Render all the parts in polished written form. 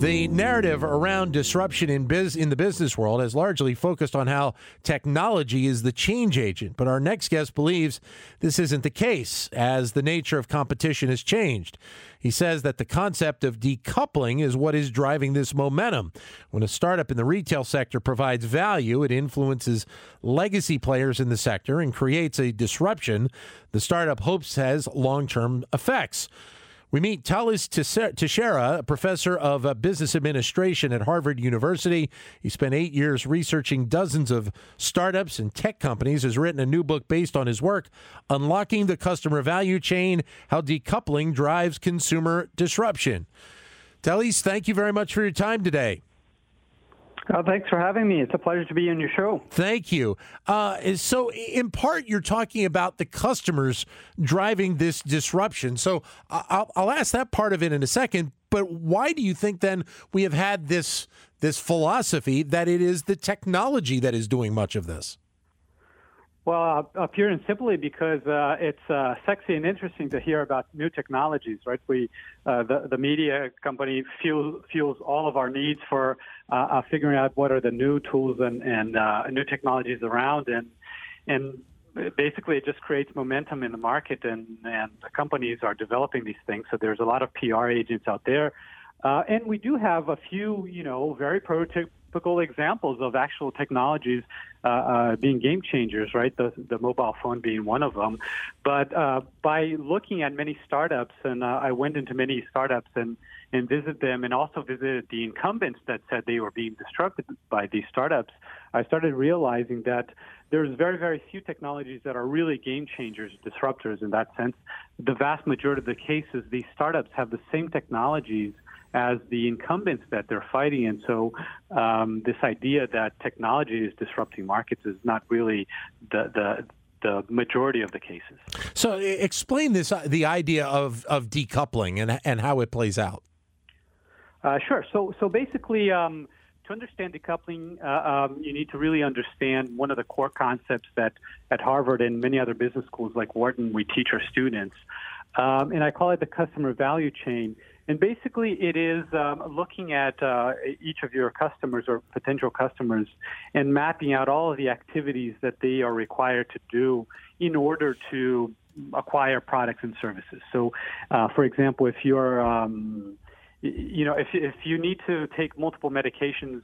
The narrative around disruption in the business world has largely focused on how technology is the change agent. But our next guest believes this isn't the case, as the nature of competition has changed. He says that the concept of decoupling is what is driving this momentum. When a startup in the retail sector provides value, it influences legacy players in the sector and creates a disruption the startup hopes has long-term effects. We meet Thales Teixeira, a professor of business administration at Harvard University. He spent 8 years researching dozens of startups and tech companies, has written a new book based on his work, Unlocking the Customer Value Chain, How Decoupling Drives Consumer Disruption. Thales, thank you very much for your time today. Oh, thanks for having me. It's a pleasure to be on your show. Thank you. So in part, you're talking about the customers driving this disruption. So I'll ask that part of it in a second. But why do you think then we have had this philosophy that it is the technology that is doing much of this? Well, pure and simply because it's sexy and interesting to hear about new technologies, right? We, the media company fuels all of our needs for figuring out what are the new tools and new technologies around, and basically it just creates momentum in the market, and the companies are developing these things. So there's a lot of PR agents out there, and we do have a few, very typical examples of actual technologies being game changers, right? The mobile phone being one of them. But by looking at many startups, and I went into many startups and visited them, and also visited the incumbents that said they were being disrupted by these startups, I started realizing that there's very, very few technologies that are really game changers, disruptors in that sense. The vast majority of the cases, these startups have the same technologies as the incumbents that they're fighting. And so this idea that technology is disrupting markets is not really the majority of the cases. So explain this, the idea of decoupling and how it plays out. Sure. So basically, to understand decoupling, you need to really understand one of the core concepts that at Harvard and many other business schools like Wharton we teach our students. And I call it the customer value chain. And basically, it is looking at each of your customers or potential customers and mapping out all of the activities that they are required to do in order to acquire products and services. So, for example, if you're, if you need to take multiple medications,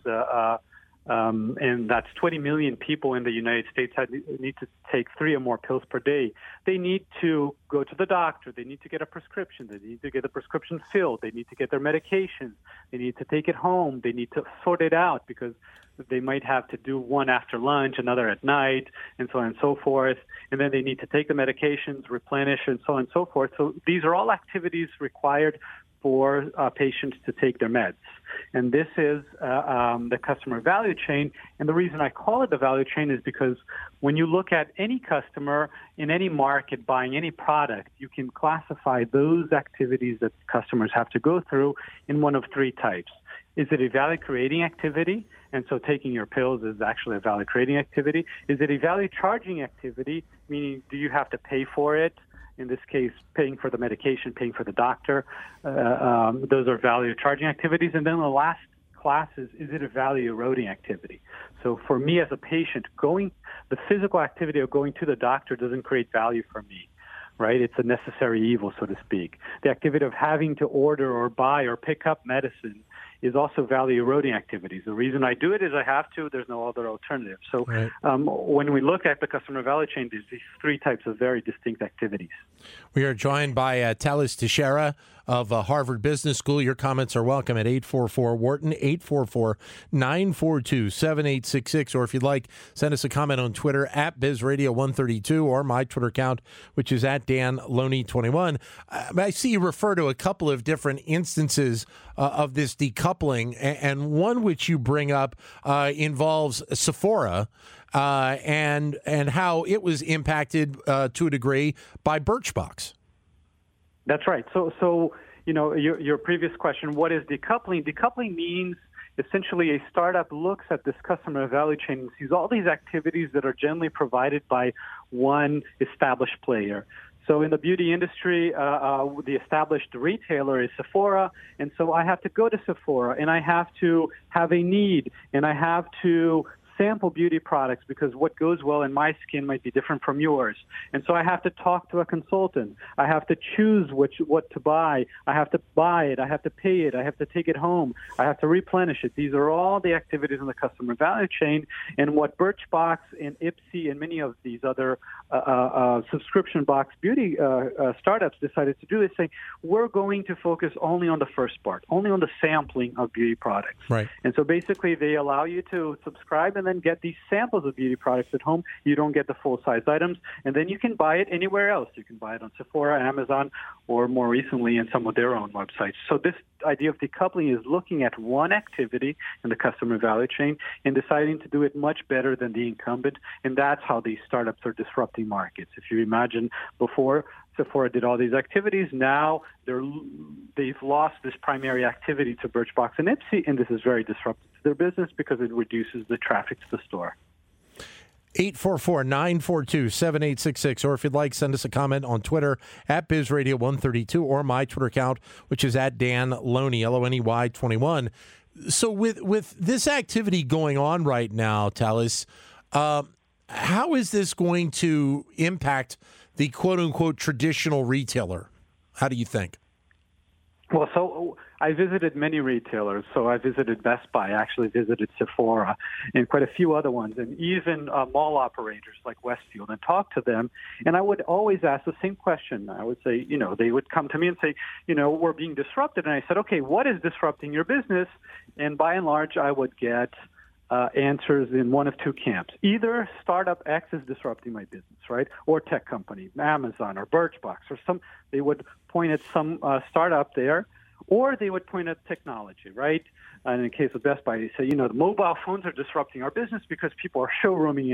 and that's 20 million people in the United States that need to take 3 or more pills per day. They need to go to the doctor. They need to get a prescription. They need to get the prescription filled. They need to get their medication. They need to take it home. They need to sort it out because they might have to do one after lunch, another at night, and so on and so forth. And then they need to take the medications, replenish, and so on and so forth. So these are all activities required for patients to take their meds. And this is the customer value chain. And the reason I call it the value chain is because when you look at any customer in any market buying any product, you can classify those activities that customers have to go through in one of three types. Is it a value-creating activity? And so taking your pills is actually a value-creating activity. Is it a value-charging activity, meaning do you have to pay for it? In this case, paying for the medication, paying for the doctor. Those are value-charging activities. And then the last class is it a value-eroding activity? So for me as a patient, the physical activity of going to the doctor doesn't create value for me, right? It's a necessary evil, so to speak. The activity of having to order or buy or pick up medicine is also value-eroding activities. The reason I do it is I have to. There's no other alternative. So right. When we look at the customer value chain, there's these three types of very distinct activities. We are joined by Thales Teixeira of Harvard Business School. Your comments are welcome at 844-WHARTON, 844-942-7866. Or if you'd like, send us a comment on Twitter at BizRadio132 or my Twitter account, which is at DanLoney21. I see you refer to a couple of different instances of this decoupling, and one which you bring up involves Sephora. And how it was impacted to a degree by Birchbox. That's right. So your previous question, what is decoupling? Decoupling means essentially a startup looks at this customer value chain and sees all these activities that are generally provided by one established player. So in the beauty industry, the established retailer is Sephora, and so I have to go to Sephora, and I have to have a need, and I have to sample beauty products because what goes well in my skin might be different from yours. And so I have to talk to a consultant. I have to choose what to buy. I have to buy it. I have to pay it. I have to take it home. I have to replenish it. These are all the activities in the customer value chain. And what Birchbox and Ipsy and many of these other subscription box beauty startups decided to do is say, we're going to focus only on the first part, only on the sampling of beauty products. Right. And so basically they allow you to subscribe and then get these samples of beauty products at home. You don't get the full-sized items, and then you can buy it anywhere else. You can buy it on Sephora, Amazon, or more recently in some of their own websites. So this idea of decoupling is looking at one activity in the customer value chain and deciding to do it much better than the incumbent, and that's how these startups are disrupting markets. If you imagine before, Sephora did all these activities. Now they've lost this primary activity to Birchbox and Ipsy, and this is very disruptive to their business because it reduces the traffic to the store. 844-942-7866, or if you'd like, send us a comment on Twitter at BizRadio132 or my Twitter account, which is at Dan Loney, L-O-N-E-Y-21. So with this activity going on right now, Thales, how is this going to impact the quote-unquote traditional retailer? How do you think? Well, so I visited many retailers. So I visited Best Buy, actually visited Sephora, and quite a few other ones, and even mall operators like Westfield, and talked to them. And I would always ask the same question. I would say, they would come to me and say, we're being disrupted. And I said, okay, what is disrupting your business? And by and large, I would get answers in one of two camps. Either startup X is disrupting my business, right? Or tech company, Amazon or Birchbox or some, they would point at some startup there, or they would point at technology, right? And in the case of Best Buy, they say, the mobile phones are disrupting our business because people are showrooming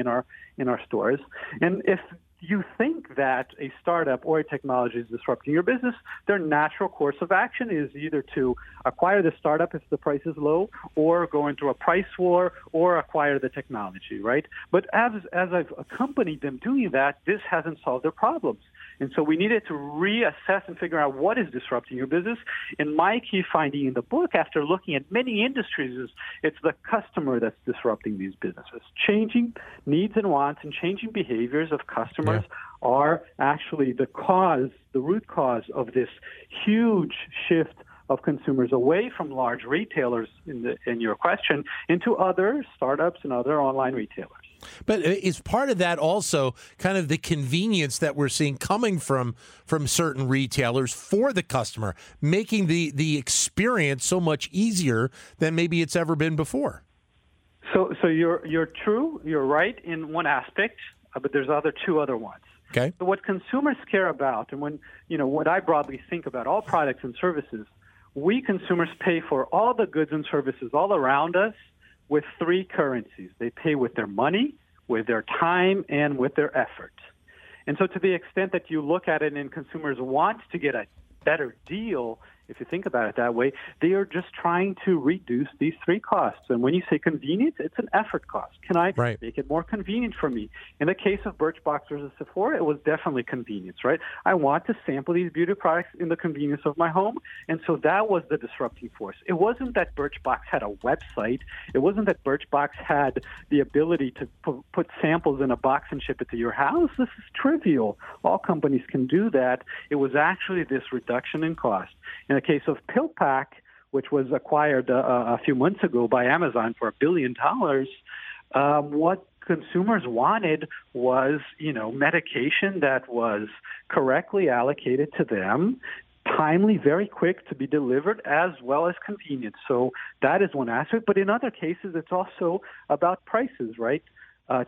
in our stores. And if you think that a startup or a technology is disrupting your business, their natural course of action is either to acquire the startup if the price is low, or go into a price war, or acquire the technology, right? But as I've accompanied them doing that, this hasn't solved their problems. And so we needed to reassess and figure out what is disrupting your business. And my key finding in the book, after looking at many industries, is it's the customer that's disrupting these businesses. Changing needs and wants and changing behaviors of customers are actually the root cause of this huge shift of consumers away from large retailers, in your question, into other startups and other online retailers. But is part of that also kind of the convenience that we're seeing coming from certain retailers for the customer, making the experience so much easier than maybe it's ever been before? So you're true, you're right in one aspect, but there's two other ones. Okay. So what consumers care about, and when what I broadly think about all products and services, we consumers pay for all the goods and services all around us with three currencies. They pay with their money, with their time, and with their effort. And so to the extent that you look at it and consumers want to get a better deal, if you think about it that way, they are just trying to reduce these three costs. And when you say convenience, it's an effort cost. Can I make it more convenient for me? In the case of Birchbox versus Sephora, it was definitely convenience, right? I want to sample these beauty products in the convenience of my home. And so that was the disrupting force. It wasn't that Birchbox had a website. It wasn't that Birchbox had the ability to put samples in a box and ship it to your house. This is trivial. All companies can do that. It was actually this reduction in cost. In the case of PillPack, which was acquired a few months ago by Amazon for $1 billion, what consumers wanted was, medication that was correctly allocated to them, timely, very quick to be delivered, as well as convenient. So that is one aspect. But in other cases, it's also about prices, right?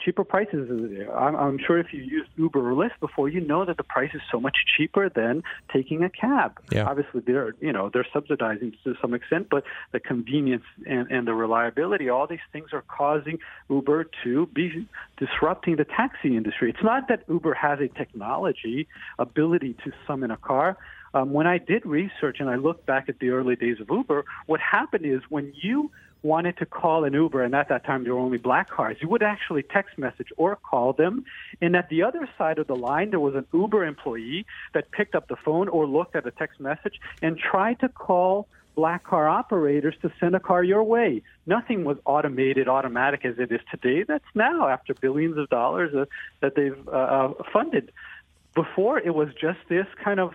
Cheaper prices. I'm sure if you used Uber or Lyft before, you know that the price is so much cheaper than taking a cab. Yeah. Obviously, they're subsidizing to some extent, but the convenience and the reliability, all these things are causing Uber to be disrupting the taxi industry. It's not that Uber has a technology ability to summon a car. When I did research and I looked back at the early days of Uber, what happened is when you wanted to call an Uber, and at that time there were only black cars, you would actually text message or call them. And at the other side of the line, there was an Uber employee that picked up the phone or looked at a text message and tried to call black car operators to send a car your way. Nothing was automated, automatic as it is today. That's now after billions of dollars that they've funded. Before, it was just this kind of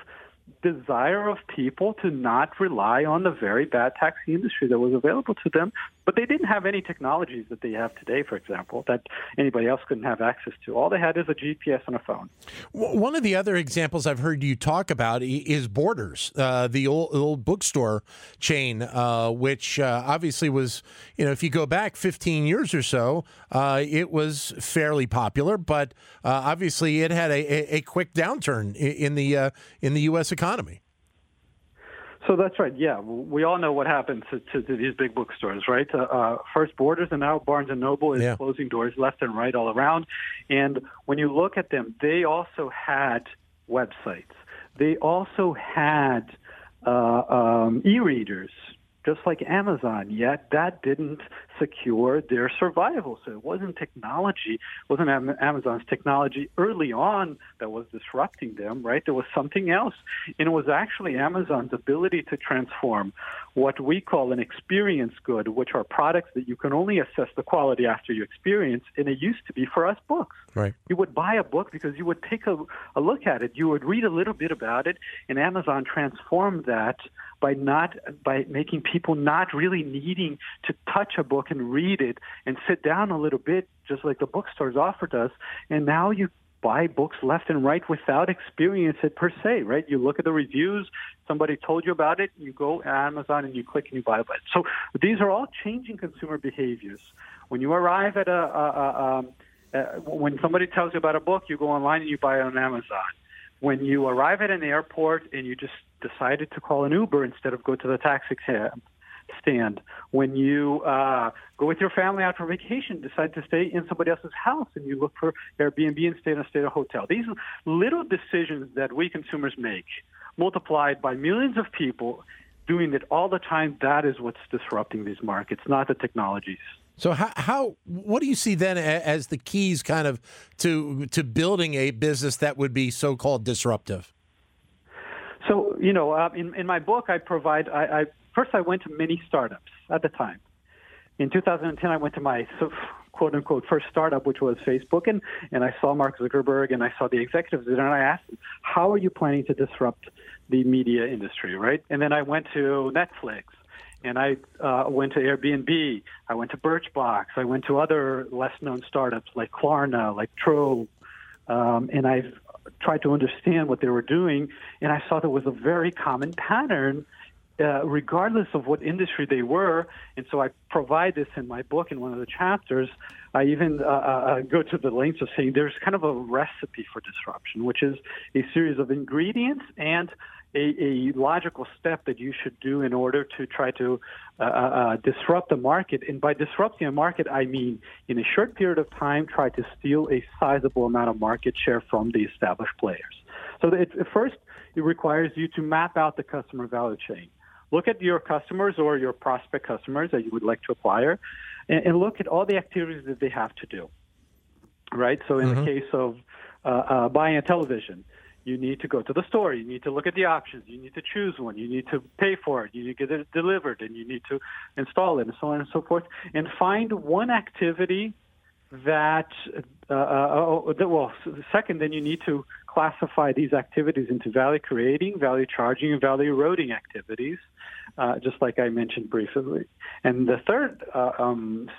desire of people to not rely on the very bad taxi industry that was available to them, but they didn't have any technologies that they have today, for example, that anybody else couldn't have access to. All they had is a GPS and a phone. One of the other examples I've heard you talk about is Borders, the old bookstore chain, which obviously was, if you go back 15 years or so, it was fairly popular, but obviously it had a quick downturn in the U.S. economy. So that's right. Yeah, we all know what happens to these big bookstores, right? First Borders, and now Barnes & Noble is closing doors left and right all around. And when you look at them, they also had websites. They also had e-readers, just like Amazon, yet that didn't secure their survival. So it wasn't technology, wasn't Amazon's technology early on that was disrupting them, right? There was something else. And it was actually Amazon's ability to transform what we call an experience good, which are products that you can only assess the quality after you experience. And it used to be for us books. Right. You would buy a book because you would take a look at it. You would read a little bit about it, and Amazon transformed that by making people not really needing to touch a book and read it and sit down a little bit, just like the bookstores offered us. And now you buy books left and right without experience it per se, right? You look at the reviews, somebody told you about it, you go Amazon and you click and you buy it. So these are all changing consumer behaviors. When you arrive at when somebody tells you about a book, you go online and you buy it on Amazon. When you arrive at an airport and you just decided to call an Uber instead of go to the taxi stand, when you go with your family out for vacation, decide to stay in somebody else's house and you look for Airbnb and stay at a hotel. These little decisions that we consumers make, multiplied by millions of people doing it all the time, that is what's disrupting these markets, not the technologies. So what do you see then as the keys kind of to building a business that would be so-called disruptive? So, in my book, first I went to many startups at the time. In 2010, I went to my quote-unquote first startup, which was Facebook, and I saw Mark Zuckerberg and I saw the executives there, and I asked them, how are you planning to disrupt the media industry, right? And then I went to Netflix. And I went to Airbnb, I went to Birchbox, I went to other less-known startups like Klarna, like Trove, and I tried to understand what they were doing, and I saw there was a very common pattern regardless of what industry they were. And so I provide this in my book in one of the chapters. I even go to the lengths of saying there's kind of a recipe for disruption, which is a series of ingredients and a logical step that you should do in order to try to disrupt the market. And by disrupting a market, I mean in a short period of time, try to steal a sizable amount of market share from the established players. So first, it requires you to map out the customer value chain. Look at your customers or your prospect customers that you would like to acquire, and look at all the activities that they have to do, right? So in the case of buying a television, you need to go to the store. You need to look at the options. You need to choose one. You need to pay for it. You need to get it delivered, and you need to install it, and so on and so forth. And find one activity second, then you need to classify these activities into value-creating, value-charging, and value-eroding activities, just like I mentioned briefly. And the third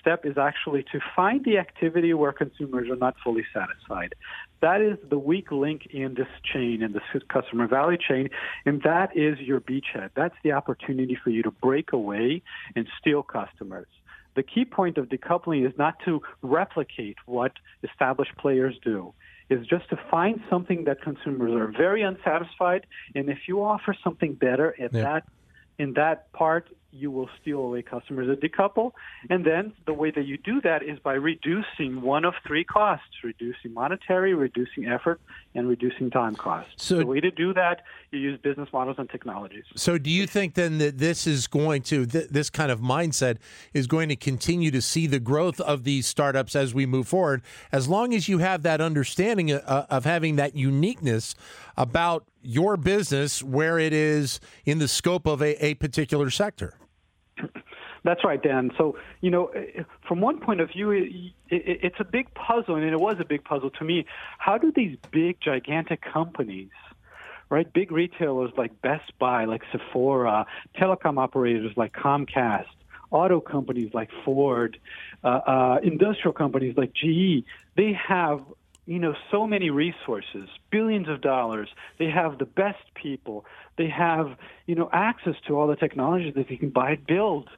step is actually to find the activity where consumers are not fully satisfied. That is the weak link in this chain, in this customer value chain, and that is your beachhead. That's the opportunity for you to break away and steal customers. The key point of decoupling is not to replicate what established players do. It's just to find something that consumers are very unsatisfied, and if you offer something better in that part, you will steal away customers that decouple. And then the way that you do that is by reducing one of three costs: reducing monetary, reducing effort, and reducing time costs. So the way to do that, you use business models and technologies. So do you think then that this is going to, this kind of mindset is going to continue to see the growth of these startups as we move forward, as long as you have that understanding of having that uniqueness about your business where it is in the scope of a particular sector? That's right, Dan. So, you know, from one point of view, it's a big puzzle, and it was a big puzzle to me. How do these big, gigantic companies, right, big retailers like Best Buy, like Sephora, telecom operators like Comcast, auto companies like Ford, industrial companies like GE, they have, you know, so many resources, billions of dollars. They have the best people. They have, you know, access to all the technologies that they can buy and build.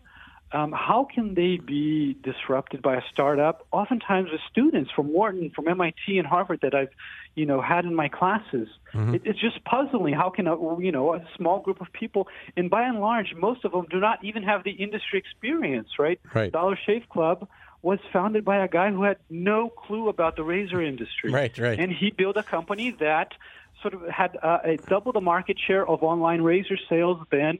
How can they be disrupted by a startup? Oftentimes with students from Wharton, from MIT and Harvard that I've, you know, had in my classes. Mm-hmm. It's just puzzling. How can, a small group of people, and by and large, most of them do not even have the industry experience, right? Right. Dollar Shave Club was founded by a guy who had no clue about the razor industry. Right, right. And he built a company that sort of had double the market share of online razor sales than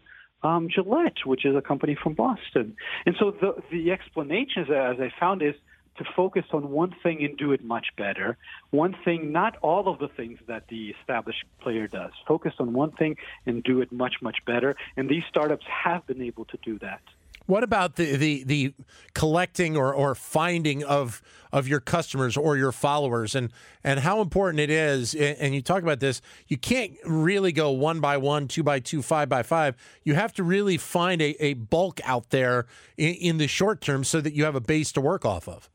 Gillette, which is a company from Boston. And so the explanations, as I found, is to focus on one thing and do it much better. One thing, not all of the things that the established player does. Focus on one thing and do it much, much better. And these startups have been able to do that. What about the collecting or finding of your customers or your followers and how important it is? And you talk about this. You can't really go 1 by 1, 2 by 2, 5 by 5. You have to really find a bulk out there in the short term so that you have a base to work off of.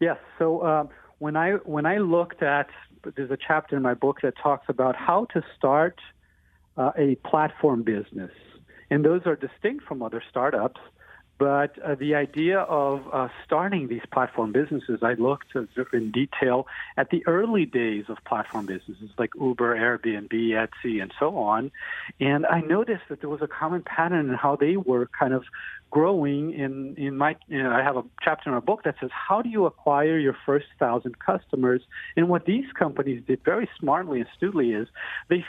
Yes. So when I looked at, there's a chapter in my book that talks about how to start a platform business. And those are distinct from other startups, but the idea of starting these platform businesses, I looked in detail at the early days of platform businesses like Uber, Airbnb, Etsy, and so on. And I noticed that there was a common pattern in how they were kind of growing. I have a chapter in our book that says, how do you acquire your first 1,000 customers? And what these companies did very smartly and astutely is they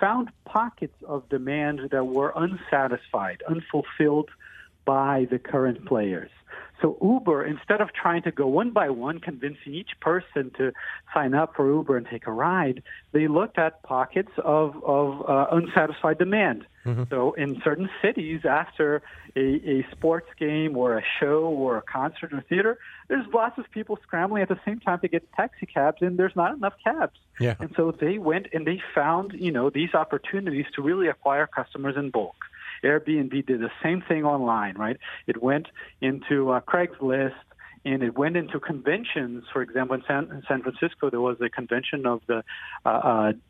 found pockets of demand that were unsatisfied, unfulfilled by the current players. So Uber, instead of trying to go 1 by 1, convincing each person to sign up for Uber and take a ride, they looked at pockets of unsatisfied demand. Mm-hmm. So in certain cities, after a sports game or a show or a concert or theater, there's lots of people scrambling at the same time to get taxi cabs, and there's not enough cabs. Yeah. And so they went and they found, you know, these opportunities to really acquire customers in bulk. Airbnb did the same thing online, right? It went into Craigslist, and it went into conventions. For example, in San Francisco, there was a convention of the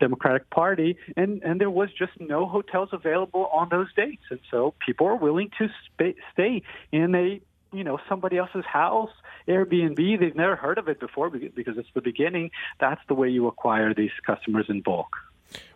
Democratic Party, and there was just no hotels available on those dates. And so people are willing to stay in a, you know, somebody else's house, Airbnb. They've never heard of it before because it's the beginning. That's the way you acquire these customers in bulk.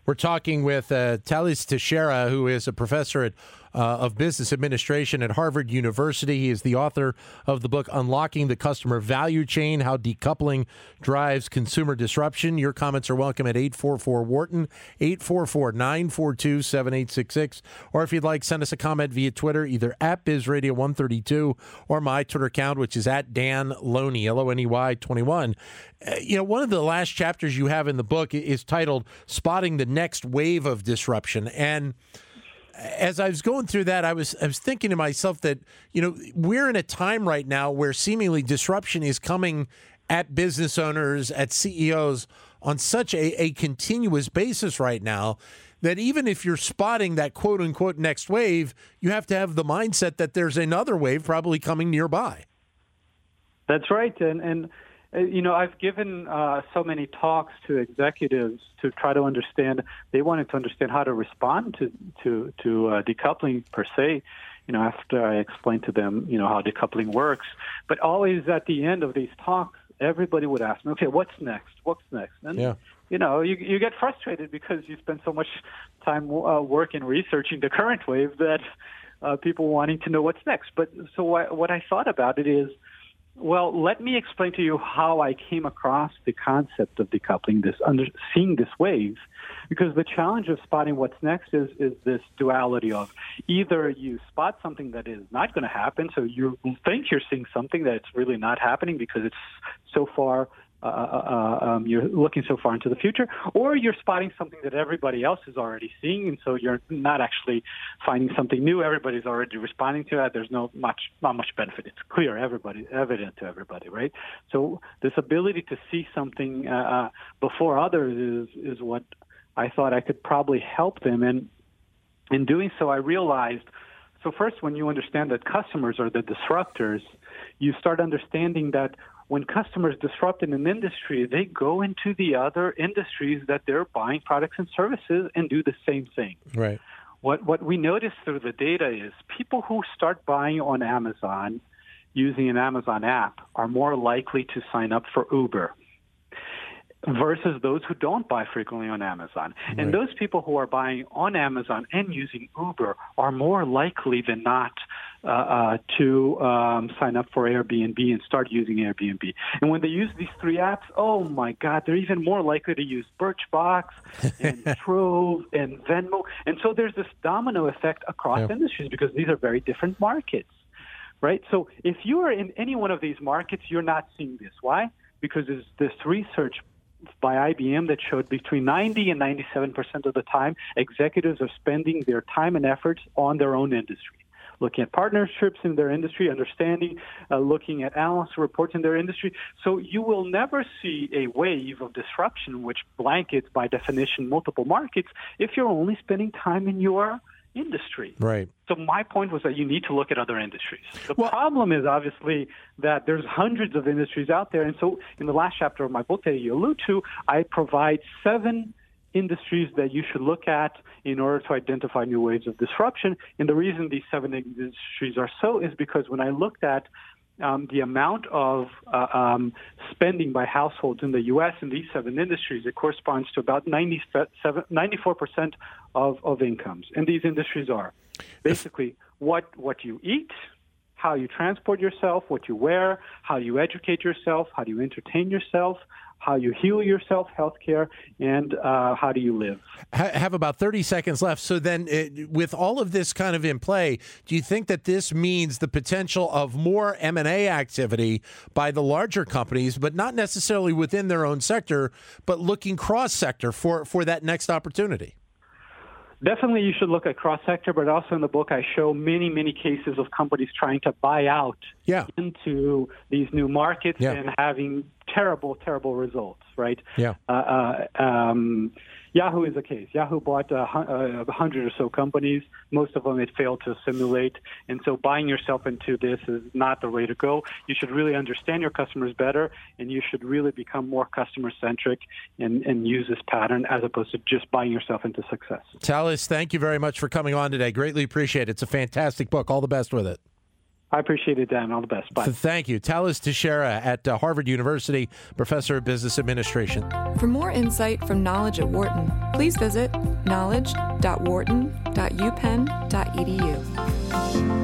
We're talking with Thales Teixeira, who is a professor of business administration at Harvard University. He is the author of the book, Unlocking the Customer Value Chain, How Decoupling Drives Consumer Disruption. Your comments are welcome at 844-WHARTON, 844-942-7866. Or if you'd like, send us a comment via Twitter, either at BizRadio132 or my Twitter account, which is at Dan Loney, L-O-N-E-Y 21. You know, one of the last chapters you have in the book is titled Spotting the Next Wave of Disruption. And as I was going through that, I was thinking to myself that, you know, we're in a time right now where seemingly disruption is coming at business owners, at CEOs on such a continuous basis right now that even if you're spotting that quote unquote next wave, you have to have the mindset that there's another wave probably coming nearby. That's right. And you know, I've given so many talks to executives to try to understand. They wanted to understand how to respond to decoupling per se. You know, after I explained to them, you know, how decoupling works. But always at the end of these talks, everybody would ask me, "Okay, what's next? What's next?" And yeah. You know, you get frustrated because you spend so much time working researching the current wave that people wanting to know what's next. But so what I thought about it is, well, let me explain to you how I came across the concept of decoupling, seeing this wave, because the challenge of spotting what's next is this duality of either you spot something that is not going to happen, so you think you're seeing something that's really not happening because it's so far, you're looking so far into the future, or you're spotting something that everybody else is already seeing, and so you're not actually finding something new. Everybody's already responding to that. There's not much benefit. It's clear, evident to everybody, right? So this ability to see something before others is what I thought I could probably help them. And in doing so, I realized, so first, when you understand that customers are the disruptors, you start understanding that when customers disrupt in an industry, they go into the other industries that they're buying products and services and do the same thing. Right. What we notice through the data is people who start buying on Amazon using an Amazon app are more likely to sign up for Uber versus those who don't buy frequently on Amazon. Right. And those people who are buying on Amazon and using Uber are more likely than not to sign up for Airbnb and start using Airbnb. And when they use these three apps, oh my God, they're even more likely to use Birchbox and Trove and Venmo. And so there's this domino effect across industries because these are very different markets, right? So if you are in any one of these markets, you're not seeing this. Why? Because there's this research by IBM that showed between 90 and 97% of the time, executives are spending their time and efforts on their own industry, looking at partnerships in their industry, understanding, looking at analyst reports in their industry. So you will never see a wave of disruption which blankets, by definition, multiple markets if you're only spending time in your industry. Right. So my point was that you need to look at other industries. The problem is obviously that there's hundreds of industries out there. And so in the last chapter of my book that you allude to, I provide 7 industries that you should look at in order to identify new waves of disruption. And the reason these 7 industries are so is because when I looked at the amount of spending by households in the U.S. in these 7 industries, it corresponds to about 94% of incomes. And these industries are basically what you eat, how you transport yourself, what you wear, how you educate yourself, how do you entertain yourself, how you heal yourself, healthcare, and how do you live. I have about 30 seconds left. So then with all of this kind of in play, do you think that this means the potential of more M&A activity by the larger companies, but not necessarily within their own sector, but looking cross-sector for that next opportunity? Definitely you should look at cross-sector, but also in the book I show many, many cases of companies trying to buy out into these new markets and having terrible, terrible results, right? Yeah. Yahoo is a case. Yahoo bought 100 or so companies. Most of them it failed to assimilate. And so buying yourself into this is not the way to go. You should really understand your customers better, and you should really become more customer-centric and use this pattern as opposed to just buying yourself into success. Thales, thank you very much for coming on today. Greatly appreciate it. It's a fantastic book. All the best with it. I appreciate it, Dan. All the best. Bye. Thank you. Thales Teixeira at Harvard University, professor of business administration. For more insight from Knowledge at Wharton, please visit knowledge.wharton.upenn.edu.